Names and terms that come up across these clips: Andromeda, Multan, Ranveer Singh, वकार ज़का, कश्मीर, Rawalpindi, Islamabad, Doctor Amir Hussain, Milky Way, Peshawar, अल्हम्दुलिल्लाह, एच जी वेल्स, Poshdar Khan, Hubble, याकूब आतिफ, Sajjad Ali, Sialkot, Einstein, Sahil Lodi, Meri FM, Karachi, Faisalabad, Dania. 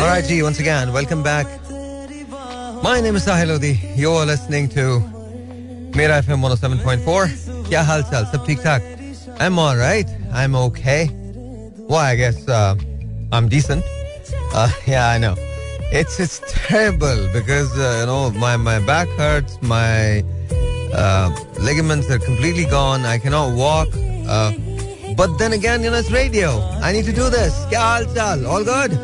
Alright, G, once again, welcome back. My name is Sahil Lodi. You're listening to Meri FM 107.4. Kya hal chal? Sab theek thak? I'm alright. I'm okay. Well, I guess I'm decent. Yeah, I know. It's terrible because, you know, my back hurts. My ligaments are completely gone. I cannot walk. But then again, you know, it's radio. I need to do this. Kya hal chal? All good?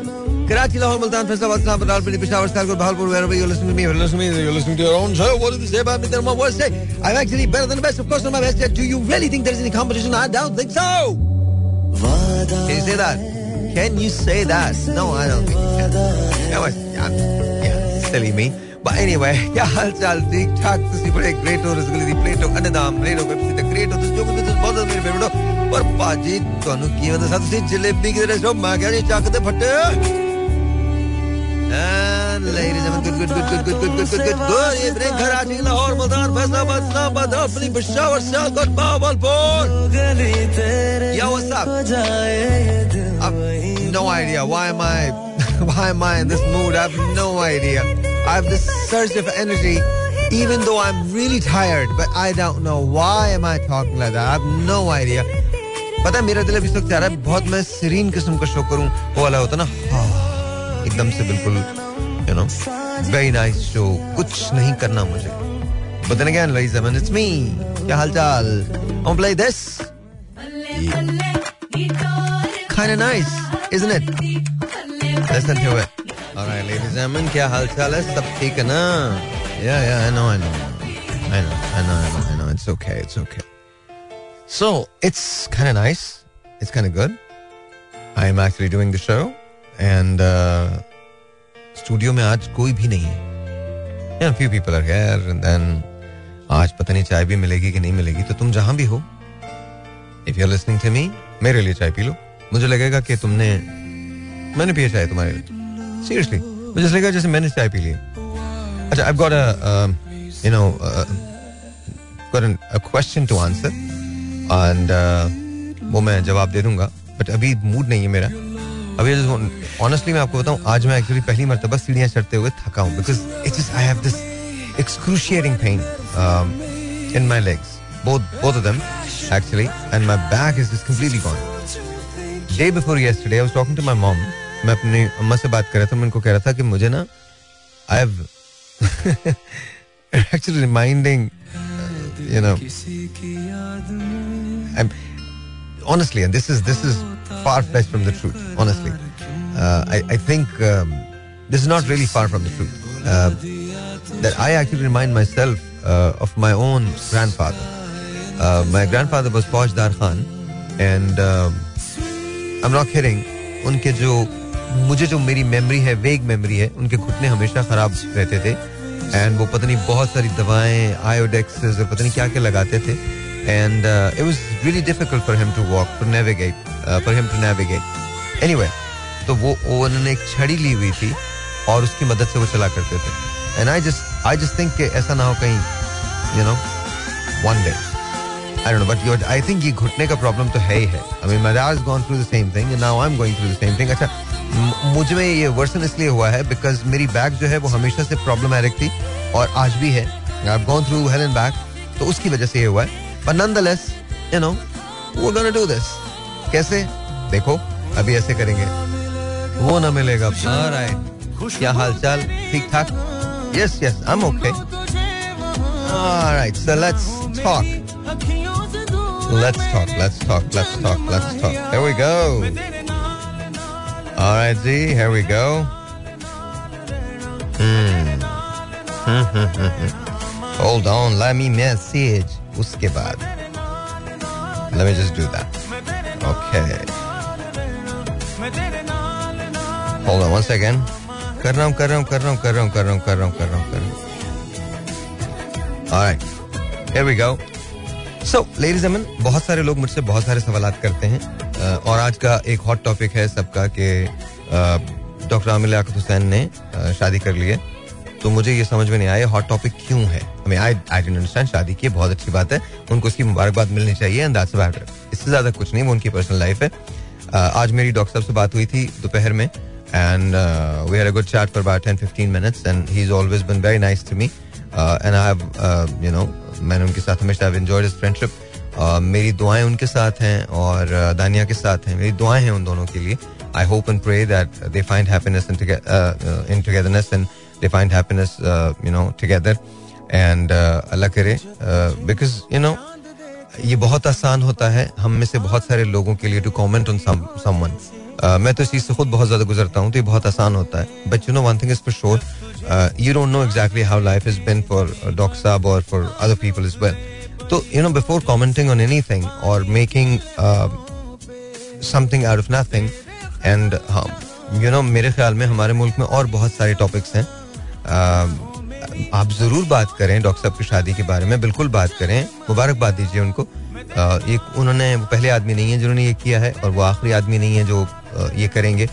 Karachi, Lahore, Multan, Faisalabad, Islamabad, Rawalpindi, Peshawar, Sialkot, Bahawalpur, wherever you're listening to me, you're listening to your own show. What is this about me? Then my worst day. I'm actually better than the best. Of course, I'm my best. Do you really think there's any competition? I don't think so. Can you say that? Can you say that? No, I don't think so. Yeah, silly me. But anyway, kya hal chal? Theek thak. Tusi bade great ho, rasgulle di plate ho, adadam, great ho, pepsi the great ho. Tusi jo kuch tusi bahut mere favorite ho. पर पाजी तनु की वजह से तुझे जलेबी की तरह से मार गया ये चाकते फटे and ladies and good good good good good good good ये ब्रेक कराची लाहौर मुल्तान फैसलाबाद इस्लामाबाद अपनी पेशावर सियालकोट बावलपुर या what's up no idea why am I in this mood I have no idea I have this surge of energy even though I'm really tired but I don't know why am I talking like that I have no idea. पता है मेरा दिल अभी तक चाह रहा है बहुत मैं सीरीन किस्म का शो करूं वो वाला होता ना एकदम से बिल्कुल you know very nice show कुछ नहीं करना मुझे but then again ladies and it's me क्या हालचाल I'm play this kind of nice isn't it listen to it alright ladies and men क्या हालचाल है सब ठीक है ना yeah I know it's okay So, it's kind of nice. It's kind of good. I'm actually doing the show. And studio में आज कोई भी नहीं है. Yeah, few people are here. And then आज पता नहीं चाय भी मिलेगी कि नहीं मिलेगी. तो तुम जहाँ भी हो, if you're listening to me, मेरे लिए चाय पी लो. मुझे लगेगा कि मैंने पिया चाय तुम्हारे लिए. Seriously, मुझे लगेगा जैसे मैंने चाय पी ली. अच्छा, I've got a question to answer. And वो मैं जवाब दे दूंगा बट अभी मूड नहीं है मेरा अभी ऑनेस्टली मैं आपको बताऊं आज मैं एक्चुअली पहली मरतबा सीढ़ियाँ चढ़ते हुए थका हूँ because it's I have this excruciating pain in my legs both of them actually and my back is just completely gone day before yesterday I was talking to my mom मैं अपनी अम्मा से बात कर रहा था मैं उनको कह रहा था कि मुझे ना I have actually reminding you know I'm, honestly and this is far-fetched from the truth honestly I think this is not really far from the truth that I actually remind myself of my own grandfather my grandfather was Poshdar Khan and I'm not kidding unke jo mujhe jo meri memory hai vague memory hai unke ghutne hamesha kharab rehte the and वो पता नहीं बहुत सारी दवाएं आयोडेक्स और पता नहीं क्या क्या लगाते थे and it was really difficult for him to walk for him to navigate anyway तो वो उन्होंने एक छड़ी ली हुई थी और उसकी मदद से वो चला करते थे एंड आई जस्ट थिंक ऐसा ना हो कहीं you know one day I don't know but your I think ये घुटने का प्रॉब्लम तो है ही है I mean my dad has gone through the same thing and now I am going through the same thing अच्छा मुझ में ये वर्सन इसलिए हुआ है बिकॉज मेरी बैक जो है वो हमेशा से प्रॉब्लमैटिक थी और आज भी है I have gone through hell and back तो उसकी वजह से ये हुआ है but nonetheless you know we are gonna do this कैसे देखो अभी ऐसे करेंगे वो ना मिलेगा ऑलराइट क्या हालचाल ठीक ठाक yes yes I am okay alright so let's talk here we go All right, G, here we go. Hold on, let me message. Uske baad. Let me just do that. Okay. Hold on one second. Kar raha hu. All right, here we go. So, ladies and gentlemen, बहुत सारे लोग मुझसे बहुत सारे सवालात करते हैं और आज का एक हॉट टॉपिक है सबका कि डॉक्टर आमिर हुसैन ने शादी कर ली है तो मुझे ये समझ में नहीं आया हॉट टॉपिक क्यों है आई डोंट अंडरस्टैंड शादी की बहुत अच्छी बात है उनको इसकी मुबारकबाद मिलनी चाहिए एंड दैट्स अबाउट इट इससे ज़्यादा कुछ नहीं वो उनकी पर्सनल लाइफ है आज मेरी डॉक्टर साहब से बात हुई थी दोपहर में and we had a good chat for about 10-15 minutes, and he's always been very nice to me, and I have, you know, मैंने उनके साथ हमेशा I've enjoyed his friendship. मेरी दुआएं उनके साथ हैं और दानिया के साथ हैं. मेरी दुआएं हैं उन दोनों के लिए. I hope and pray that they find happiness in togetherness, and they find happiness, you know, together. And Allah करे, because you know, ये बहुत आसान होता है हम में से बहुत सारे लोगों के लिए to comment on someone. मैं तो इस चीज़ से खुद बहुत ज़्यादा गुजरता हूँ, तो ये बहुत आसान होता है. But you know, one thing is for sure, you don't know exactly how life has been for Doc Saab or for other people as well. So, you know, before commenting on anything or making something out of nothing, and you know, मेरे ख्याल में हमारे मुल्क में और बहुत सारे topics हैं. आप ज़रूर बात करें डॉक्टर साहब की शादी के बारे में, बिल्कुल बात करें, मुबारकबाद दीजिए उनको. उन्होंने पहले आदमी नहीं है जिन्होंने ये किया है, और वो आखिरी आदमी नहीं है जो ये करेंगे.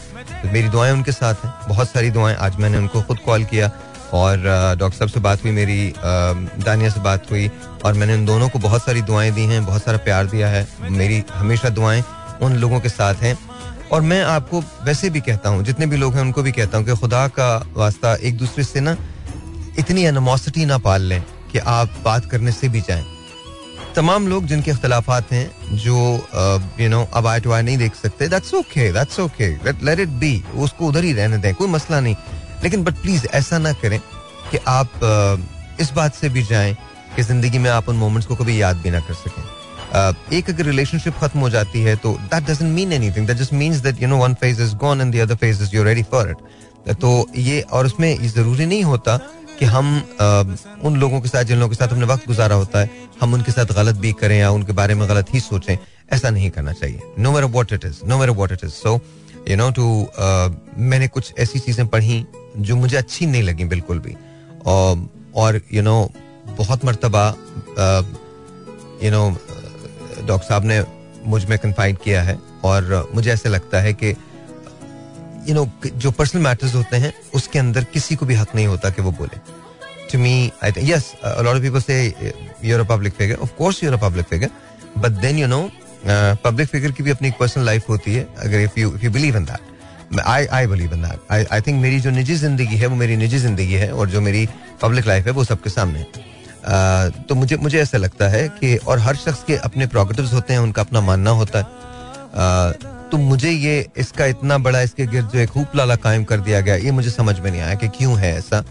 तो मेरी दुआएं उनके साथ हैं, बहुत सारी दुआएं. आज मैंने उनको खुद कॉल किया और डॉक्टर साहब से बात हुई मेरी, दानिया से बात हुई, और मैंने उन दोनों को बहुत सारी दुआएं दी हैं, बहुत सारा प्यार दिया है. मेरी हमेशा दुआएं उन लोगों के साथ हैं. और मैं आपको वैसे भी कहता हूँ, जितने भी लोग हैं उनको भी कहता हूँ कि खुदा का वास्ता एक दूसरे से ना इतनी एनिमोसिटी ना पाल लें कि आप बात करने से भी जाएं. तमाम लोग जिनके अख्तिलाफात हैं, जो यू नो अब आए टू आए नहीं देख सकते, that's okay, that's okay, let it be, उसको उधर ही रहने दें, कोई मसला नहीं. लेकिन बट प्लीज़ ऐसा ना करें कि आप इस बात से भी जाएं कि ज़िंदगी में आप उन मोमेंट्स को कभी याद भी ना कर सकें. एक अगर रिलेशनशिप खत्म हो जाती है तो that doesn't mean anything, that just means that you know one phase is gone and the other phase is you ready for it. तो ये, और उसमें ये ज़रूरी नहीं होता कि हम उन लोगों के साथ जिन लोगों के साथ हमने वक्त गुजारा होता है, हम उनके साथ गलत भी करें या उनके बारे में गलत ही सोचें. ऐसा नहीं करना चाहिए, no matter what it is, no matter what it is. So you know to, मैंने कुछ ऐसी चीज़ें पढ़ी जो मुझे अच्छी नहीं लगी बिल्कुल भी, और यू नो बहुत मरतबा यू नो डॉक्टर साहब ने मुझ में कन्फाइड किया है, और मुझे ऐसे लगता है कि यू नो जो पर्सनल मैटर्स होते हैं उसके अंदर किसी को भी हक नहीं होता कि वो बोले. To me I think yes, a lot of people से you are a public figure, of course you are a public figure, but then you know public figure की भी अपनी पर्सनल लाइफ होती है. अगर if you believe in that, I believe in that. I think मेरी जो निजी जिंदगी है वो मेरी निजी जिंदगी है, और जो मेरी पब्लिक लाइफ है वो सबके सामने है. तो मुझे ऐसा लगता है कि, और हर शख्स के अपने प्रोग्रेटिव्स होते हैं, उनका अपना मानना होता है. तो मुझे ये इसका इतना बड़ा, इसके गिर्द जो एक हुपलाला कायम कर दिया गया, ये मुझे समझ में नहीं आया कि क्यों है ऐसा.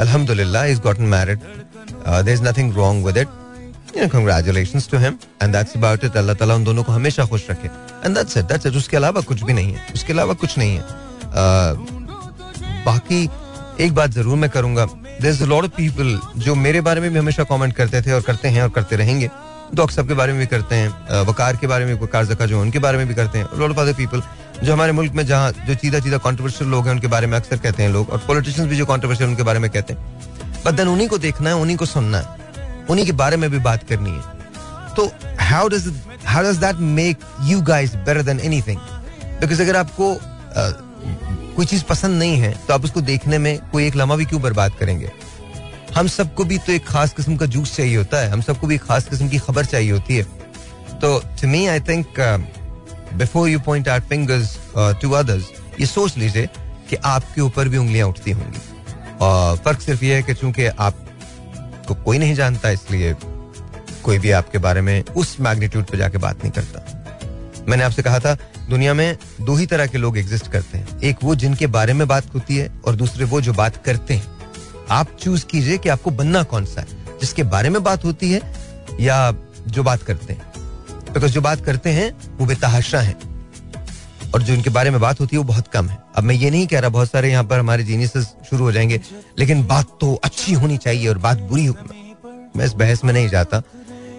अल्हम्दुलिल्लाह he's gotten married, there's nothing wrong with it, you know, congratulations to him and that's about it. अल्लाह ताला उन दोनों को हमेशा खुश रखे and that's it, that's it. उसके अलावा कुछ भी नहीं है, उसके अलावा कुछ नहीं है. बाकी एक बात जरूर मैं करूँगा, there's a lot of people जो मेरे बारे में भी हमेशा कमेंट करते थे और करते हैं और करते रहेंगे, डॉक्टर साहब के बारे में भी करते हैं, वकार के बारे में, वकार ज़का जो उनके बारे में भी करते हैं, lot of other people जो हमारे मुल्क में जहाँ जो सीधा सीधा कॉन्ट्रोवर्शियल लोग हैं उनके बारे में अक्सर कहते हैं लोग, और पॉलिटिशियंस भी जो कॉन्ट्रोवर्शियल उनके बारे में कहते हैं. बट देन उन्हीं को देखना है, उन्हीं को सुनना है, उन्हीं के बारे में भी बात करनी है. तो how does that make you guys better than anything? Because अगर आपको कोई चीज़ पसंद नहीं है तो आप उसको देखने में कोई एक लम्हा भी क्यों बर्बाद करेंगे? हम सबको भी तो एक खास किस्म का जूस चाहिए होता है, हम सबको भी एक खास किस्म की खबर चाहिए होती है. तो to me I think before you point out fingers to others, ये सोच लीजिए कि आपके ऊपर भी उंगलियां उठती होंगी. फर्क सिर्फ ये है कि चूंकि आपको कोई नहीं जानता, इसलिए कोई भी आपके बारे में उस मैग्नीट्यूड पे जाके बात नहीं करता. मैंने आपसे कहा था दुनिया में दो ही तरह के लोग एग्जिस्ट करते हैं, एक वो जिनके बारे में बात होती है और दूसरे वो जो बात करते हैं. आप चूज कीजिए कि आपको बनना कौन सा है, जिसके बारे में बात होती है या जो बात करते हैं, बिकॉज जो बात करते हैं वो बेतहाशा है और जो उनके बारे में बात होती है वो बहुत कम है. अब मैं ये नहीं कह रहा बहुत सारे यहाँ पर हमारे जीनियस शुरू हो जाएंगे, लेकिन बात तो अच्छी होनी चाहिए और बात बुरी, मैं इस बहस में नहीं जाता.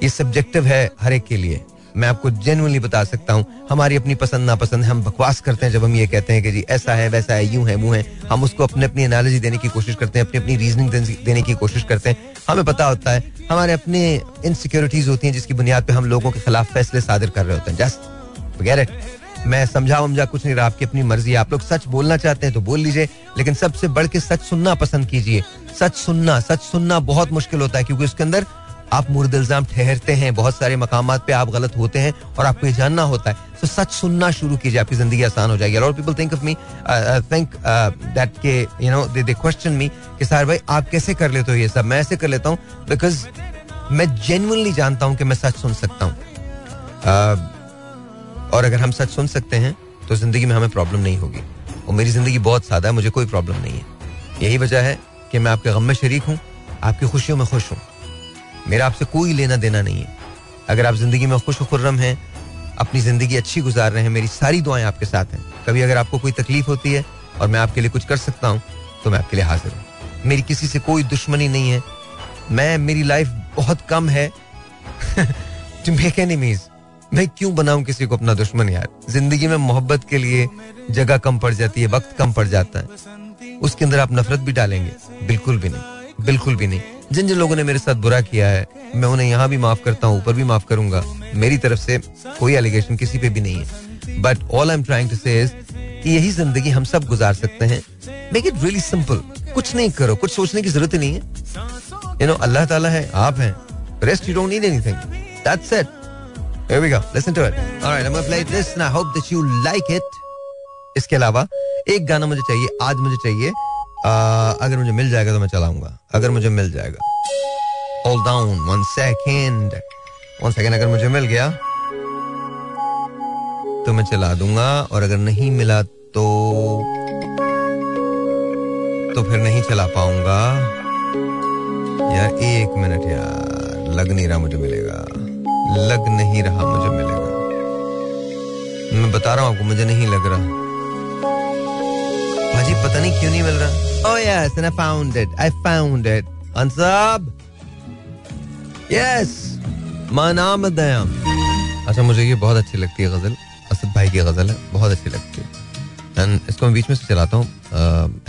ये सब्जेक्टिव है हर एक के लिए. मैं आपको जेन्युइनली बता सकता हूँ, हमारी अपनी पसंद नापसंद है. हम बकवास करते हैं जब हम ये कहते हैं कि जी ऐसा है, वैसा है, यूं है, वो है. हम उसको अपने अपनी एनालिसिस देने की कोशिश करते हैं, अपनी अपनी रीजनिंग देने की कोशिश करते हैं. हमें पता होता है हमारे अपने इनसिक्योरिटीज होती हैं जिसकी बुनियाद पर हम लोगों के खिलाफ फैसले सादर कर रहे होते हैं. जस्ट फॉरगेट इट, मैं समझा कुछ नहीं रहा, आपकी अपनी मर्जी. आप लोग सच बोलना चाहते हैं तो बोल लीजिए, लेकिन सबसे बढ़ के सच सुनना पसंद कीजिए. सच सुनना बहुत मुश्किल होता है क्योंकि उसके अंदर आप मुर्द इल्जाम ठहरते हैं, बहुत सारे मकामात पे आप गलत होते हैं और आपको ये जानना होता है. So, सच सुनना शुरू कीजिए, आपकी जिंदगी आसान हो जाएगी. A lot of people think of me, think that के you know they question me कि सार भाई आप कैसे कर लेते हो ये सब. मैं ऐसे कर लेता हूँ because मैं genuinely जानता हूँ कि मैं सच सुन सकता हूँ, और अगर हम सच सुन सकते हैं तो जिंदगी में हमें प्रॉब्लम नहीं होगी. और मेरी जिंदगी बहुत सादा है, मुझे कोई प्रॉब्लम नहीं है. यही वजह है कि मैं आपके गम में शरीक हूँ, आपकी खुशियों में खुश हूँ. मेरा आपसे कोई लेना देना नहीं है. अगर आप जिंदगी में खुश खुर्रम हैं, अपनी जिंदगी अच्छी गुजार रहे हैं, मेरी सारी दुआएं आपके साथ हैं. कभी अगर आपको कोई तकलीफ होती है और मैं आपके लिए कुछ कर सकता हूँ तो मैं आपके लिए हाजिर हूँ. मेरी किसी से कोई दुश्मनी नहीं है. मैं मेरी लाइफ बहुत कम है टू मेक एनिमीज. मैं क्यों बनाऊं किसी को अपना दुश्मन यार. जिंदगी में मोहब्बत के लिए जगह कम पड़ जाती है, वक्त कम पड़ जाता है. उसके अंदर आप नफरत भी डालेंगे? बिल्कुल भी नहीं, बिल्कुल भी नहीं. जिन जिन लोगों ने मेरे साथ बुरा किया है मैं उन्हें यहाँ भी माफ करता हूँ, ऊपर भी माफ करूंगा. मेरी तरफ से कोई एलिगेशन किसी पे भी नहीं है. But all I am trying to say is कि यही जिंदगी हम सब गुजार सकते हैं. Make it really simple. कुछ नहीं करो, कुछ सोचने की जरूरत ही नहीं है. यू नो अल्लाह ताला है, आप हैं, rest you don't need anything. That's it. Here we go. Listen to it. All right, I'm going to play this and I hope that you like it. इसके अलावा एक गाना मुझे चाहिए, आज मुझे चाहिए. अगर मुझे मिल जाएगा तो मैं चलाऊंगा. अगर मुझे मिल जाएगा. Hold down one second. One second. अगर मुझे मिल गया तो मैं चला दूंगा, और अगर नहीं मिला तो फिर नहीं चला पाऊंगा. यार एक मिनट यार, लग नहीं रहा मुझे मिलेगा. लग नहीं रहा मुझे मिलेगा. मैं बता रहा हूँ आपको, मुझे नहीं लग रहा भाजी, पता नहीं क्यों नहीं मिल रहा. Oh yes, and I found it. I found it. अंसाब. Yes. My name is Dania. अच्छा, मुझे ये बहुत अच्छी लगती है गजल. असद भाई की गजल है, बहुत अच्छी लगती है. And इसको मैं बीच में से चलाता हूँ.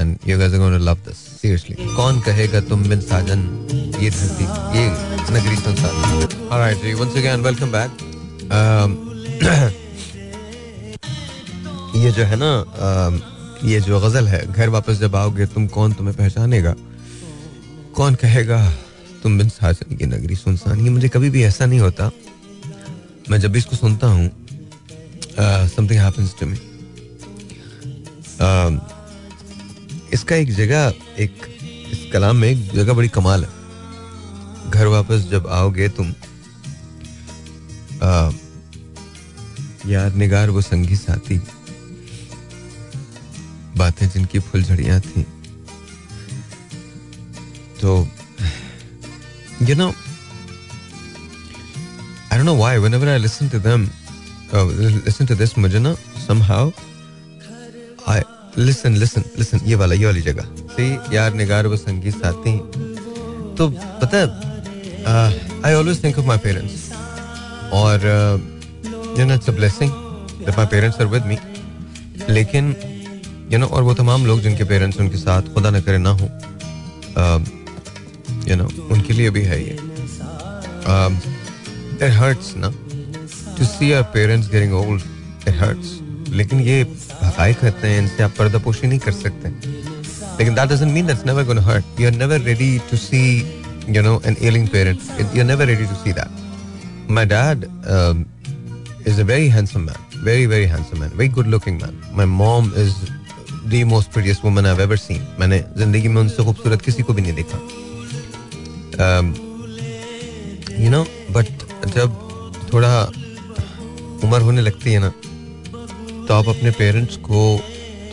And you guys are going to love this. Seriously. कौन कहेगा तुम बिन साजन ये धरती ये नगरी संसार. All right, once again, welcome back. ये जो है ना, ये जो गजल है, घर वापस जब आओगे तुम कौन तुम्हें पहचानेगा, कौन कहेगा तुम बिन साजन ये नगरी सुनसान. ये मुझे कभी भी ऐसा नहीं होता. मैं जब भी इसको सुनता हूँ something happens to me. इसका एक जगह, एक इस कलाम में एक जगह बड़ी कमाल है. घर वापस जब आओगे तुम यार निगार वो संगी साथी, बातें जिनकी फुलझड़ियां थी. तो you know I don't know why whenever I listen to them, listen to this, मुझे ना समहाउ Listen, ये वाली जगह See, यार निगार वो संगीत साथी. तो पता है, I always think of my parents. और you know, it's a blessing that my parents are with me. लेकिन you know, और वो तमाम लोग जिनके पेरेंट्स उनके साथ खुदा न करे ना हो, you know, उनके लिए भी है ये. It hurts ना to see our parents getting old. It hurts. लेकिन ये हक़ाइक़ होते हैं, इनसे आप पर्दापोशी नहीं कर सकते. लेकिन that doesn't mean that's never going to hurt. You're never ready to see, you know, an ailing parent. You're never ready to see that. My dad is a very handsome man, very very handsome man, very good looking man. My mom is the most prettiest woman I've ever seen. मैंने जिंदगी में उनसे खूबसूरत किसी को भी नहीं देखा. You know, but जब थोड़ा उम्र होने लगती है ना, तो आप अपने पेरेंट्स को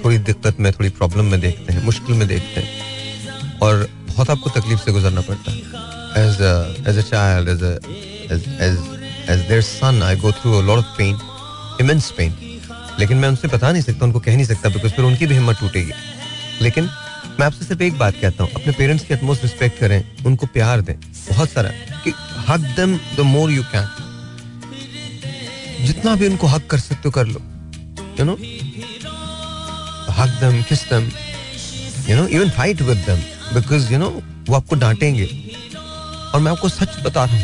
थोड़ी दिक्कत में, थोड़ी प्रॉब्लम में देखते हैं, मुश्किल में देखते हैं, और बहुत आपको तकलीफ से गुजरना पड़ता है. As a child, as their son, I go through a lot of pain, immense pain. लेकिन मैं उनसे बता नहीं सकता, उनको कह नहीं सकता, बिकॉज फिर उनकी भी हिम्मत टूटेगी. लेकिन मैं आपसे सिर्फ एक बात कहता हूँ, अपने पेरेंट्स की एटमोस्ट रिस्पेक्ट करें, उनको प्यार दें बहुत सारा, कि hug them the more you can. जितना भी उनको हक कर सकते हो कर लो. You know, hug them, kiss them, you know, even fight with them, because you know वो आपको डांटेंगे. और मैं आपको सच बता रहा हूँ,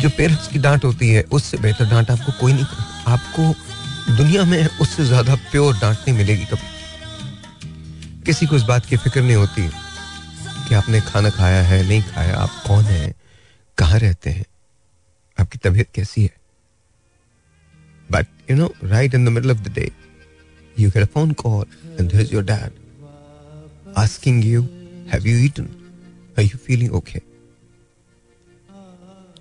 जो पेरेंट्स की डांट होती है उससे बेहतर डांट आपको कोई नहीं. आपको दुनिया में उससे ज्यादा प्योर डांट नहीं मिलेगी कभी. किसी को इस बात की फिक्र नहीं होती कि आपने खाना खाया है नहीं खाया, आप कौन हैं, कहाँ रहते हैं, आपकी तबीयत कैसी है. you know, right in the middle of the day, you get a phone call and there's your dad asking you, have you eaten? Are you feeling okay?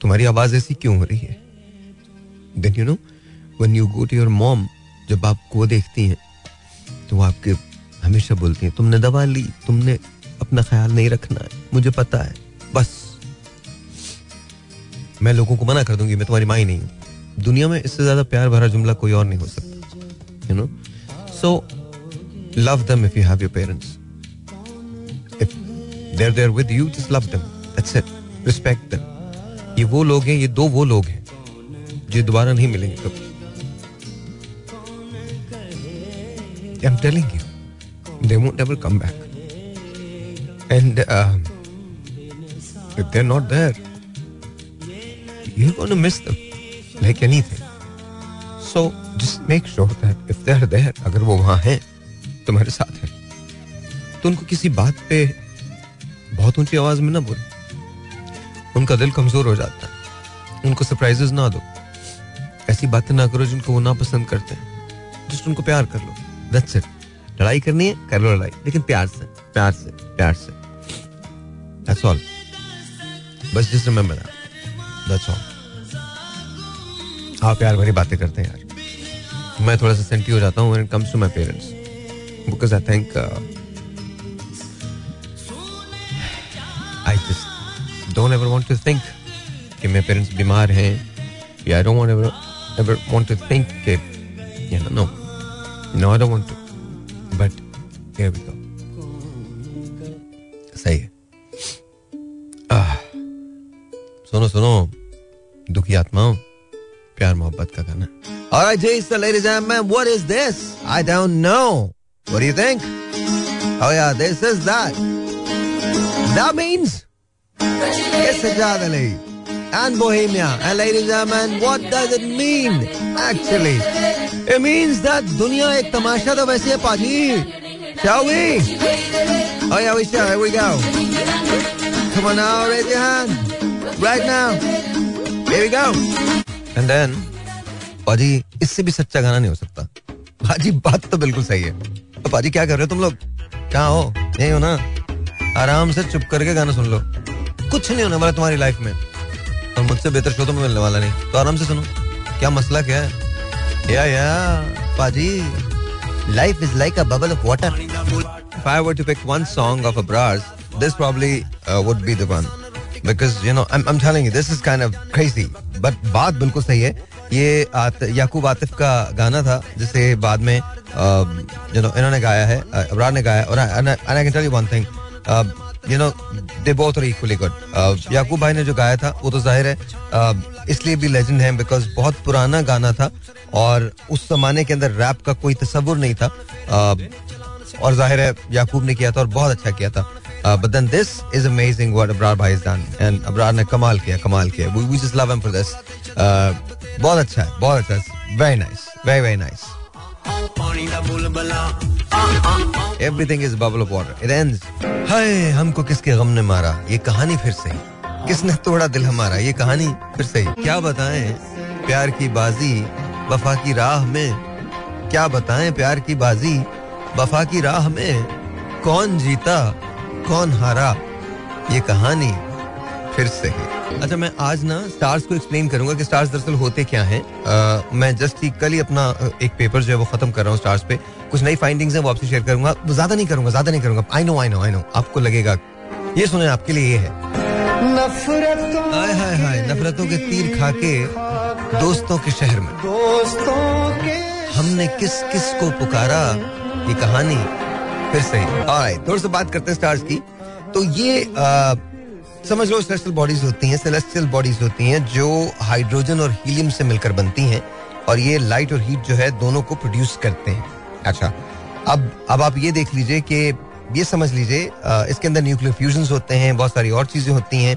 तुम्हारी आवाज ऐसी क्यों हो रही है? Then you know, when you go to your mom, जब आपको देखती हैं, तो आपके हमेशा बोलती हैं, तुमने दवा ली, तुमने अपना ख्याल नहीं रखना है, मुझे पता है, बस मैं लोगों को मना कर दूंगी, मैं तुम्हारी माँ ही नहीं हूँ. दुनिया में इससे ज्यादा प्यार भरा जुमला कोई और नहीं हो सकता. You know, so love them if you have your parents. If they're there with you, just love them. That's it. Respect them. ये वो लोग हैं, ये दो वो लोग हैं जो दोबारा नहीं मिलेंगे कभी. I'm telling you, they won't ever come back. And if they're not there, you're going to miss them like anything. So just make sure that if they're there, अगर वो वहाँ हैं, तुम्हारे साथ हैं, तो उनको किसी बात पे बहुत ऊंची आवाज में ना बोलो. उनका दिल कमजोर हो जाता है. उनको सरप्राइजेस ना दो. ऐसी बातें ना करो जिनको वो ना पसंद करते हैं. जस्ट उनको प्यार कर लो. That's it. लड़ाई करनी है, कर लो लड़ाई, लेकिन प्यार से, प्यार से, प्यार से. That's all. बस just remember that. That's all. आप प्यार भरी बातें करते हैं यार. मैं थोड़ा सा सेंटी हो जाता हूँ when it comes to my parents, because I think I just don't ever want to think कि मेरे पेरेंट्स बीमार हैं. Yeah, I don't want ever want to think कि, you know, no. No, I don't want to. But here we go. सही है. सुनो सुनो दुखी आत्माओं, प्यार मोहब्बत का गाना. Alright, so ladies and gentlemen, what is this? I don't know. What do you think? Oh yeah, this is that. That means it's Sajjad Ali and Bohemia. And ladies and gentlemen, what does it mean actually? It means that दुनिया एक तमाशा तो वैसे है पाजी. Shall we? Oh yeah, we shall. Here we go. Come on now, raise your hand. Right now. Here we go. And then, पाजी इससे भी सच्चा गाना नहीं हो सकता. पाजी बात तो बिल्कुल सही है. अब पाजी क्या कर रहे हो तुम लोग? क्या हो? नहीं हो ना? आराम से चुप करके गाना सुन लो. कुछ नहीं होने वाला तुम्हारी लाइफ में. और मुझसे बेहतर शो तो मैं मिलने वाला नहीं. तो आराम से सुनो. क्या मसला क्या है? Yeah, Paji. Life is like a bubble of water. If I were to pick one song of Abrar's, this probably would be the one. Because, you know, I'm telling you, this is kind of crazy. But बात बिल्कुल सही है. ये याकूब आतिफ का गाना था जिसे बाद में, you know, इन्होंने गाया है, अब्रार ने गाया. And I can tell you one thing. You know, they both are equally good. याकूब भाई ने जो गाया था वो तो जाहिर है इसलिए भी लेजेंड है बिकॉज बहुत पुराना गाना था और उस जमाने के अंदर रैप का कोई तस्वुर नहीं था. और जाहिर है याकूब ने किया था और बहुत अच्छा किया था. But then this is amazing what Abrar भाई has done. And अब्रार ने कमाल किया, कमाल किया. We just love him for this. बहुत अच्छा है, बहुत अच्छा है. Very nice, very very nice. Everything is a bubble of water. It ends. हाय हमको किसके गम ने मारा, ये कहानी फिर से ही. किसने तोड़ा दिल हमारा, ये कहानी फिर से ही. क्या बताएं प्यार की बाजी वफा की राह में, क्या बताएं प्यार की बाजी वफा की राह में, कौन जीता कौन हारा, ये कहानी फिर से ही. अच्छा मैं आज ना स्टार्स को एक्सप्लेन करूंगा कि स्टार्स दरअसल होते क्या हैं. मैं जस्ट ही कल ही अपना एक पेपर जो है वो खत्म कर रहा हूँ स्टार्स पे. कुछ नई फाइंडिंग्स हैं वो आपसे शेयर करूंगा. ज्यादा नहीं करूंगा, ज्यादा नहीं करूंगा. आई नो आपको लगेगा ये सुने आपके लिए ये है. हाय नफरतों के तीर खा के दोस्तों के शहर में हमने किस किस को पुकारा, ये कहानी फिर से ही. थोड़ी सी बात करते हैं स्टार्स की. तो ये समझ लो सेलेस्टियल बॉडीज होती हैं. सेलेस्टियल बॉडीज होती हैं जो हाइड्रोजन और हीलियम से मिलकर बनती हैं और ये लाइट और हीट जो है दोनों को प्रोड्यूस करते हैं. अच्छा अब आप ये देख लीजिए कि ये समझ लीजिए इसके अंदर न्यूक्लियर फ्यूजन्स होते हैं, बहुत सारी और चीज़ें होती हैं.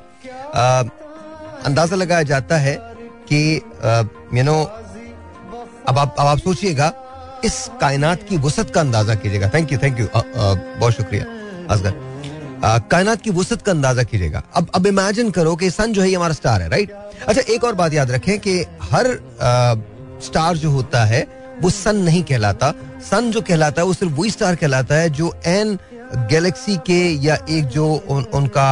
अंदाज़ा लगाया जाता है कि यू नो अब आप सोचिएगा इस कायनात की वसत का अंदाज़ा कीजिएगा. थैंक यू बहुत शुक्रिया असगर. कायनात की वसत का अंदाजा कीजिएगा. अब इमेजिन करो कि सन जो है ये हमारा स्टार है, राइट. अच्छा एक और बात याद रखें कि हर स्टार जो होता है वो सन नहीं कहलाता. सन जो कहलाता है वो सिर्फ वही स्टार कहलाता है जो एन गैलेक्सी के या एक जो उनका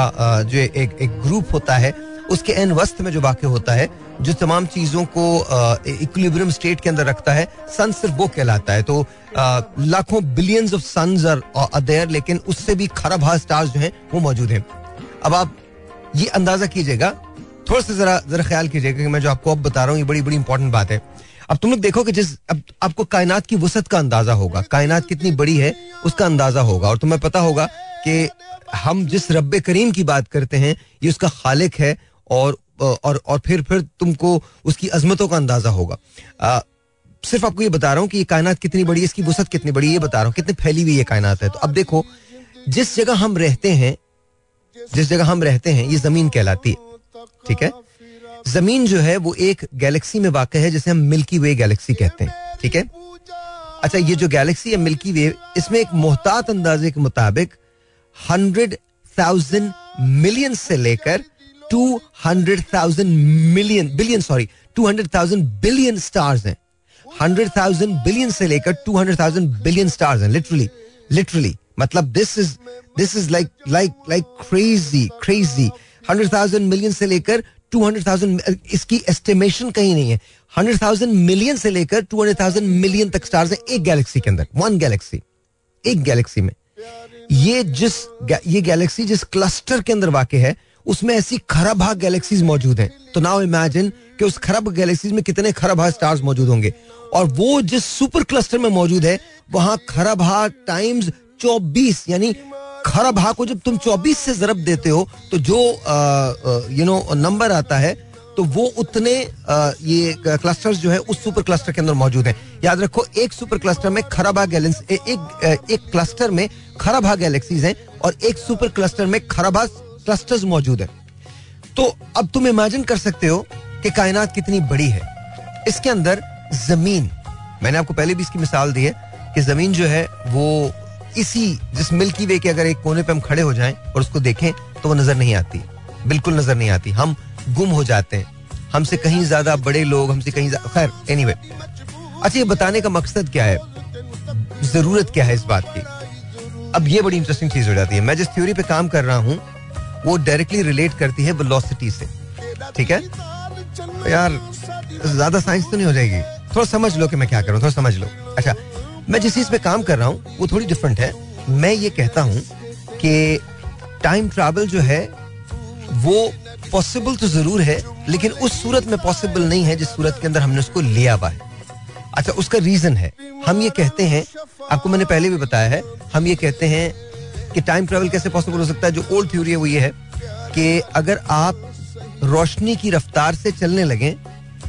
जो एक ग्रुप होता है उसके एन वस्त में जो वाक़ होता है, जो तमाम चीज़ों को इक्विलिब्रियम स्टेट के अंदर रखता है. सन सिर्फ वो कहलाता है. तो लाखों billions of suns are there, लेकिन उससे भी खरबहा स्टार्स जो हैं वो मौजूद हैं. अब आप ये अंदाज़ा कीजिएगा, थोड़ा सा ज़रा ख्याल कीजिएगा कि मैं जो आपको अब बता रहा हूँ ये बड़ी बड़ी इंपॉर्टेंट बात है. अब तुम लोग देखो कि जिस अब आपको कायनात की वसत का अंदाज़ा होगा, कायनात कितनी बड़ी है उसका अंदाज़ा होगा, और तुम्हें पता होगा कि हम जिस रब करीम की बात करते हैं ये उसका खालिक है, और फिर तुमको उसकी अजमतों का अंदाज़ा होगा. सिर्फ आपको ये बता रहा हूँ कि ये कायनात कितनी बड़ी है, इसकी वसत कितनी बड़ी है, ये बता रहा हूँ कितनी फैली हुई ये कायनात है. तो अब देखो, जिस जगह हम रहते हैं ये ज़मीन कहलाती है. ठीक है, ज़मीन जो है वो एक गैलेक्सी में वाक़ है जिसे हम मिल्की वे गैलेक्सी कहते हैं. ठीक है, अच्छा, ये जो गैलेक्सी है मिल्की वे, इसमें एक मोहतात अंदाजे के मुताबिक 100,000 मिलियन से लेकर 200,000 बिलियन स्टार्स हैं. 100,000 बिलियन से लेकर 200,000 बिलियन स्टार्स हैं. लिटरली मतलब this is like crazy. 100,000 million से लेकर 200,000, इसकी एस्टिमेशन कहीं नहीं है. 100,000 मिलियन से लेकर 200,000 मिलियन तक स्टार्स हैं एक गैलेक्सी के अंदर, एक गैलेक्सी में. ये गैलेक्सी जिस क्लस्टर के अंदर वाक़ है उसमें ऐसी खरबहा गैलेक्सीज मौजूद हैं. तो नाउ इमेजिन कि उस खरब गैलेक्सीज में कितने खरबहा स्टार्स मौजूद होंगे, और वो जिस सुपर क्लस्टर में मौजूद है वहां खरबहा टाइम्स 24, यानी खरबहा को जब तुम 24 से ज़रब देते हो तो जो नंबर आता है, तो वो उतने ये क्लस्टर्स जो है उस सुपर क्लस्टर के अंदर मौजूद हैं. याद रखो, एक सुपर क्लस्टर में खरबहा गैलेक्सी, एक क्लस्टर में खरबहा गैलेक्सीज हैं और एक सुपर क्लस्टर में खरबहा क्लस्टर्स मौजूद हैं. तो अब तुम इमेजिन कर सकते हो कि कायनात कितनी बड़ी है. इसके अंदर जमीन, मैंने आपको पहले भी इसकी मिसाल दी है कि जमीन जो है वो इसी जिस मिल्की वे के अगर एक कोने पे हम खड़े हो जाएं और उसको देखें तो वो नजर नहीं आती, बिल्कुल नजर नहीं आती. हम गुम हो जाते हैं, हमसे कहीं ज्यादा बड़े लोग, हमसे कहीं खैर एनीवे. अच्छा, ये बताने का मकसद क्या है, जरूरत क्या है इस बात की? अब ये बड़ी इंटरेस्टिंग चीज हो जाती है. मैं जिस थ्योरी पे काम कर रहा हूँ वो डायरेक्टली रिलेट करती है वेलोसिटी से. ठीक है यार, ज्यादा साइंस तो नहीं हो जाएगी, थोड़ा समझ लो कि मैं क्या कर रहा हूँ, थोड़ा समझ लो. अच्छा, मैं जिस चीज पे काम कर रहा हूँ वो थोड़ी डिफरेंट है. मैं ये कहता हूँ कि टाइम ट्रैवल जो है वो पॉसिबल तो जरूर है, लेकिन उस सूरत में पॉसिबल नहीं है जिस सूरत के अंदर हमने उसको लिया हुआ है. अच्छा, उसका रीजन है, हम ये कहते हैं, आपको मैंने पहले भी बताया है, हम ये कहते हैं कि टाइम ट्रैवल कैसे पॉसिबल हो सकता है. जो ओल्ड थ्योरी है वो ये है कि अगर आप रोशनी की रफ्तार से चलने लगें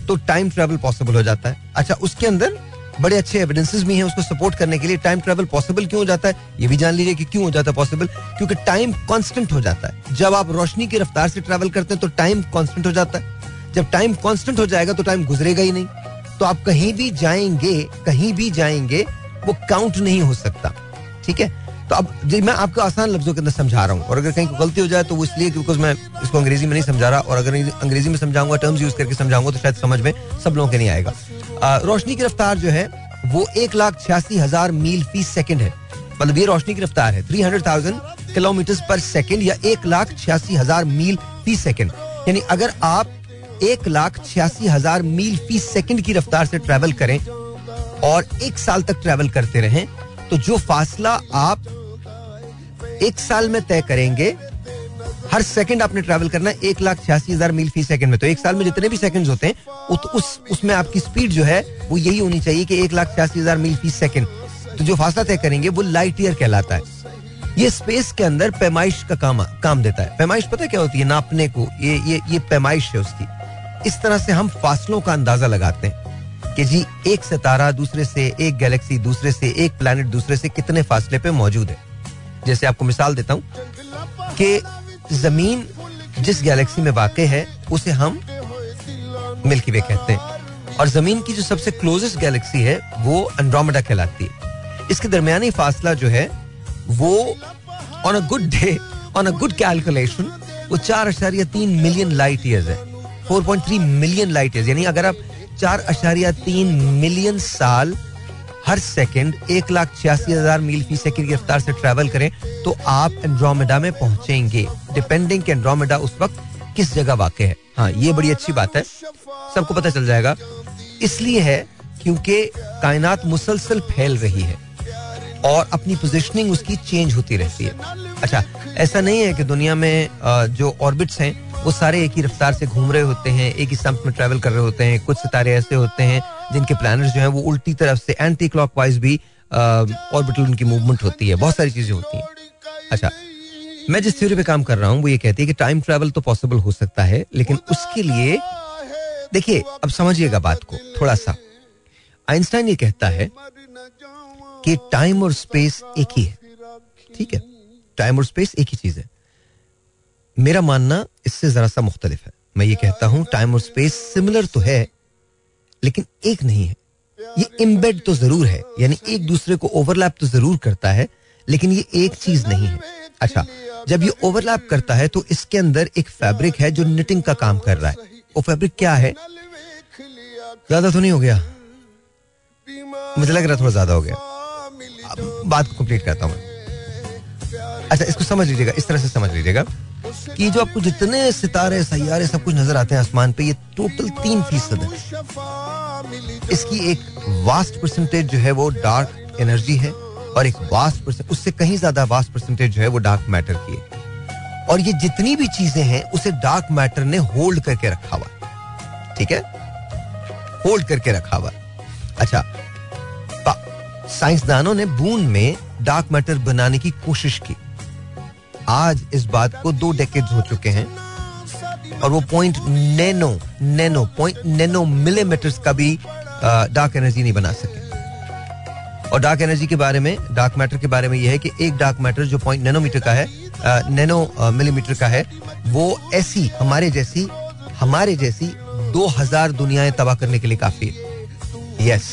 तो टाइम ट्रैवल पॉसिबल हो जाता है. अच्छा, उसके अंदर बड़े अच्छे एविडेंसेस भी हैं उसको सपोर्ट करने के लिए. टाइम ट्रैवल पॉसिबल क्यों हो जाता है ये भी जान लीजिए कि क्यों हो जाता है पॉसिबल, क्योंकि टाइम कांस्टेंट हो जाता है. जब आप रोशनी की रफ्तार से ट्रैवल करते हैं तो टाइम कांस्टेंट हो जाता है. जब टाइम कांस्टेंट हो जाएगा तो टाइम गुजरेगा ही नहीं, तो आप कहीं भी जाएंगे वो काउंट नहीं हो सकता. ठीक है, तो अब मैं आपको आसान लफ्जों के अंदर समझा रहा हूँ, और अगर कहीं गलती हो जाए तो वो इसलिए बिकॉज मैं इसको अंग्रेजी में नहीं समझा रहा, और अगर अंग्रेजी में समझाऊंगा, टर्म्स यूज करके समझाऊंगा तो शायद समझ में सब लोगों के नहीं आएगा. रोशनी की रफ्तार जो है वो 186,000 मील फी सेकेंड है. मतलब ये रोशनी की रफ्तार है 300,000 किलोमीटर पर सेकेंड या 186,000 मील फी सेकेंड. यानी अगर आप 186,000 मील फी सेकेंड की रफ्तार से ट्रैवल करें और एक साल तक ट्रैवल करते रहें तो जो फासला आप एक साल में तय करेंगे, हर सेकंड आपने ट्रैवल करना है 186,000 मील फी सेकंड में. तो एक साल में जितने भी सेकंड्स होते हैं उसमें आपकी स्पीड जो है वो यही होनी चाहिए कि 186,000 मील फी सेकंड. तो जो फासला तय करेंगे वो लाइट ईयर कहलाता है. ये स्पेस के अंदर पैमाइश का काम देता है. पैमाइश पता क्या होती है? नापने को ये पैमाइश है उसकी. इस तरह से हम फासलों का अंदाजा लगाते हैं कि जी एक सितारा दूसरे से, एक गैलेक्सी दूसरे से, एक प्लैनेट दूसरे से कितने फासले पे मौजूद है. जैसे आपको मिसाल देता हूं कि जमीन जिस गैलेक्सी में वाक़ है उसे हम मिल्की वे कहते हैं, और जमीन की जो सबसे क्लोजेस्ट गैलेक्सी है वो एंड्रोमेडा कहलाती है. इसके दरमियानी फासला जो है वो on a good day, on a good calculation, वो 4.3 मिलियन लाइट ईयर्स है, 4.3 मिलियन लाइट ईयर्स. यानी अगर आप 4.3 मिलियन साल हर सेकंड 186,000 मील फी सेकंड की रफ्तार से ट्रैवल करें तो आप एंड्रोमेडा में पहुंचेंगे, डिपेंडिंग कि एंड्रोमेडा उस वक्त किस जगह वाक़ है. हाँ, ये बड़ी अच्छी बात है, सबको पता चल जाएगा. इसलिए है क्योंकि कायनात मुसलसल फैल रही है और अपनी पोजीशनिंग उसकी चेंज होती रहती है. अच्छा, ऐसा नहीं है कि दुनिया में जो ऑर्बिट्स हैं वो सारे एक ही रफ्तार से घूम रहे होते हैं, एक ही स्टंप में ट्रैवल कर रहे होते हैं. कुछ सितारे ऐसे होते हैं जिनके प्लैनेट्स जो हैं वो उल्टी तरफ से एंटी क्लॉकवाइज भी ऑर्बिटल उनकी मूवमेंट होती है, बहुत सारी चीज़ें होती हैं. अच्छा, मैं जिस थ्योरी पे काम कर रहा हूँ वो ये कहती है कि टाइम ट्रैवल तो पॉसिबल हो सकता है, लेकिन उसके लिए देखिए, अब समझिएगा बात को थोड़ा सा. आइंस्टाइन ये कहता है कि टाइम और स्पेस एक ही है. ठीक है, टाइम और स्पेस एक ही चीज है. मेरा मानना इससे जरा सा मुख्तलिफ है. मैं ये कहता हूं टाइम और स्पेस सिमिलर तो है लेकिन एक नहीं है. ये इम्बेड तो जरूर है, यानी एक दूसरे को ओवरलैप तो जरूर करता है, लेकिन ये एक चीज नहीं है. अच्छा, जब ये ओवरलैप करता है तो इसके अंदर एक फैब्रिक है जो निटिंग का काम कर रहा है. वो फैब्रिक क्या है? ज्यादा तो नहीं हो गया? मुझे लग रहा थोड़ा ज्यादा हो गया. बात को कंप्लीट करता हूं. अच्छा, इसको समझ लीजिएगा, इस तरह से समझ लीजिएगा कि जो आपको जितने सितारे सैयारे सब कुछ नजर आते हैं आसमान पे, ये टोटल 3% है. इसकी एक वास्ट परसेंटेज जो है वो डार्क एनर्जी है और एक वास्ट परसेंटेज, उससे कहीं ज्यादा वास्ट परसेंटेज जो है वो डार्क मैटर की है. और ये जितनी भी चीजें हैं उसे डार्क मैटर ने होल्ड करके रखा हुआ. ठीक है, होल्ड करके रखा हुआ. अच्छा, साइंसदानों ने बूंद में डार्क मैटर बनाने की कोशिश की. आज इस बात को 2 डेकेड्स हो चुके हैं और वो पॉइंट नैनो मिलीमीटर्स का भी डार्क एनर्जी नहीं बना सके. और डार्क एनर्जी के बारे में, डार्क मैटर के बारे में यह है कि एक डार्क मैटर जो नैनो मिलीमीटर का है वो ऐसी हमारे जैसी 2000 दुनियाएं तबाह करने के लिए काफी है. यस,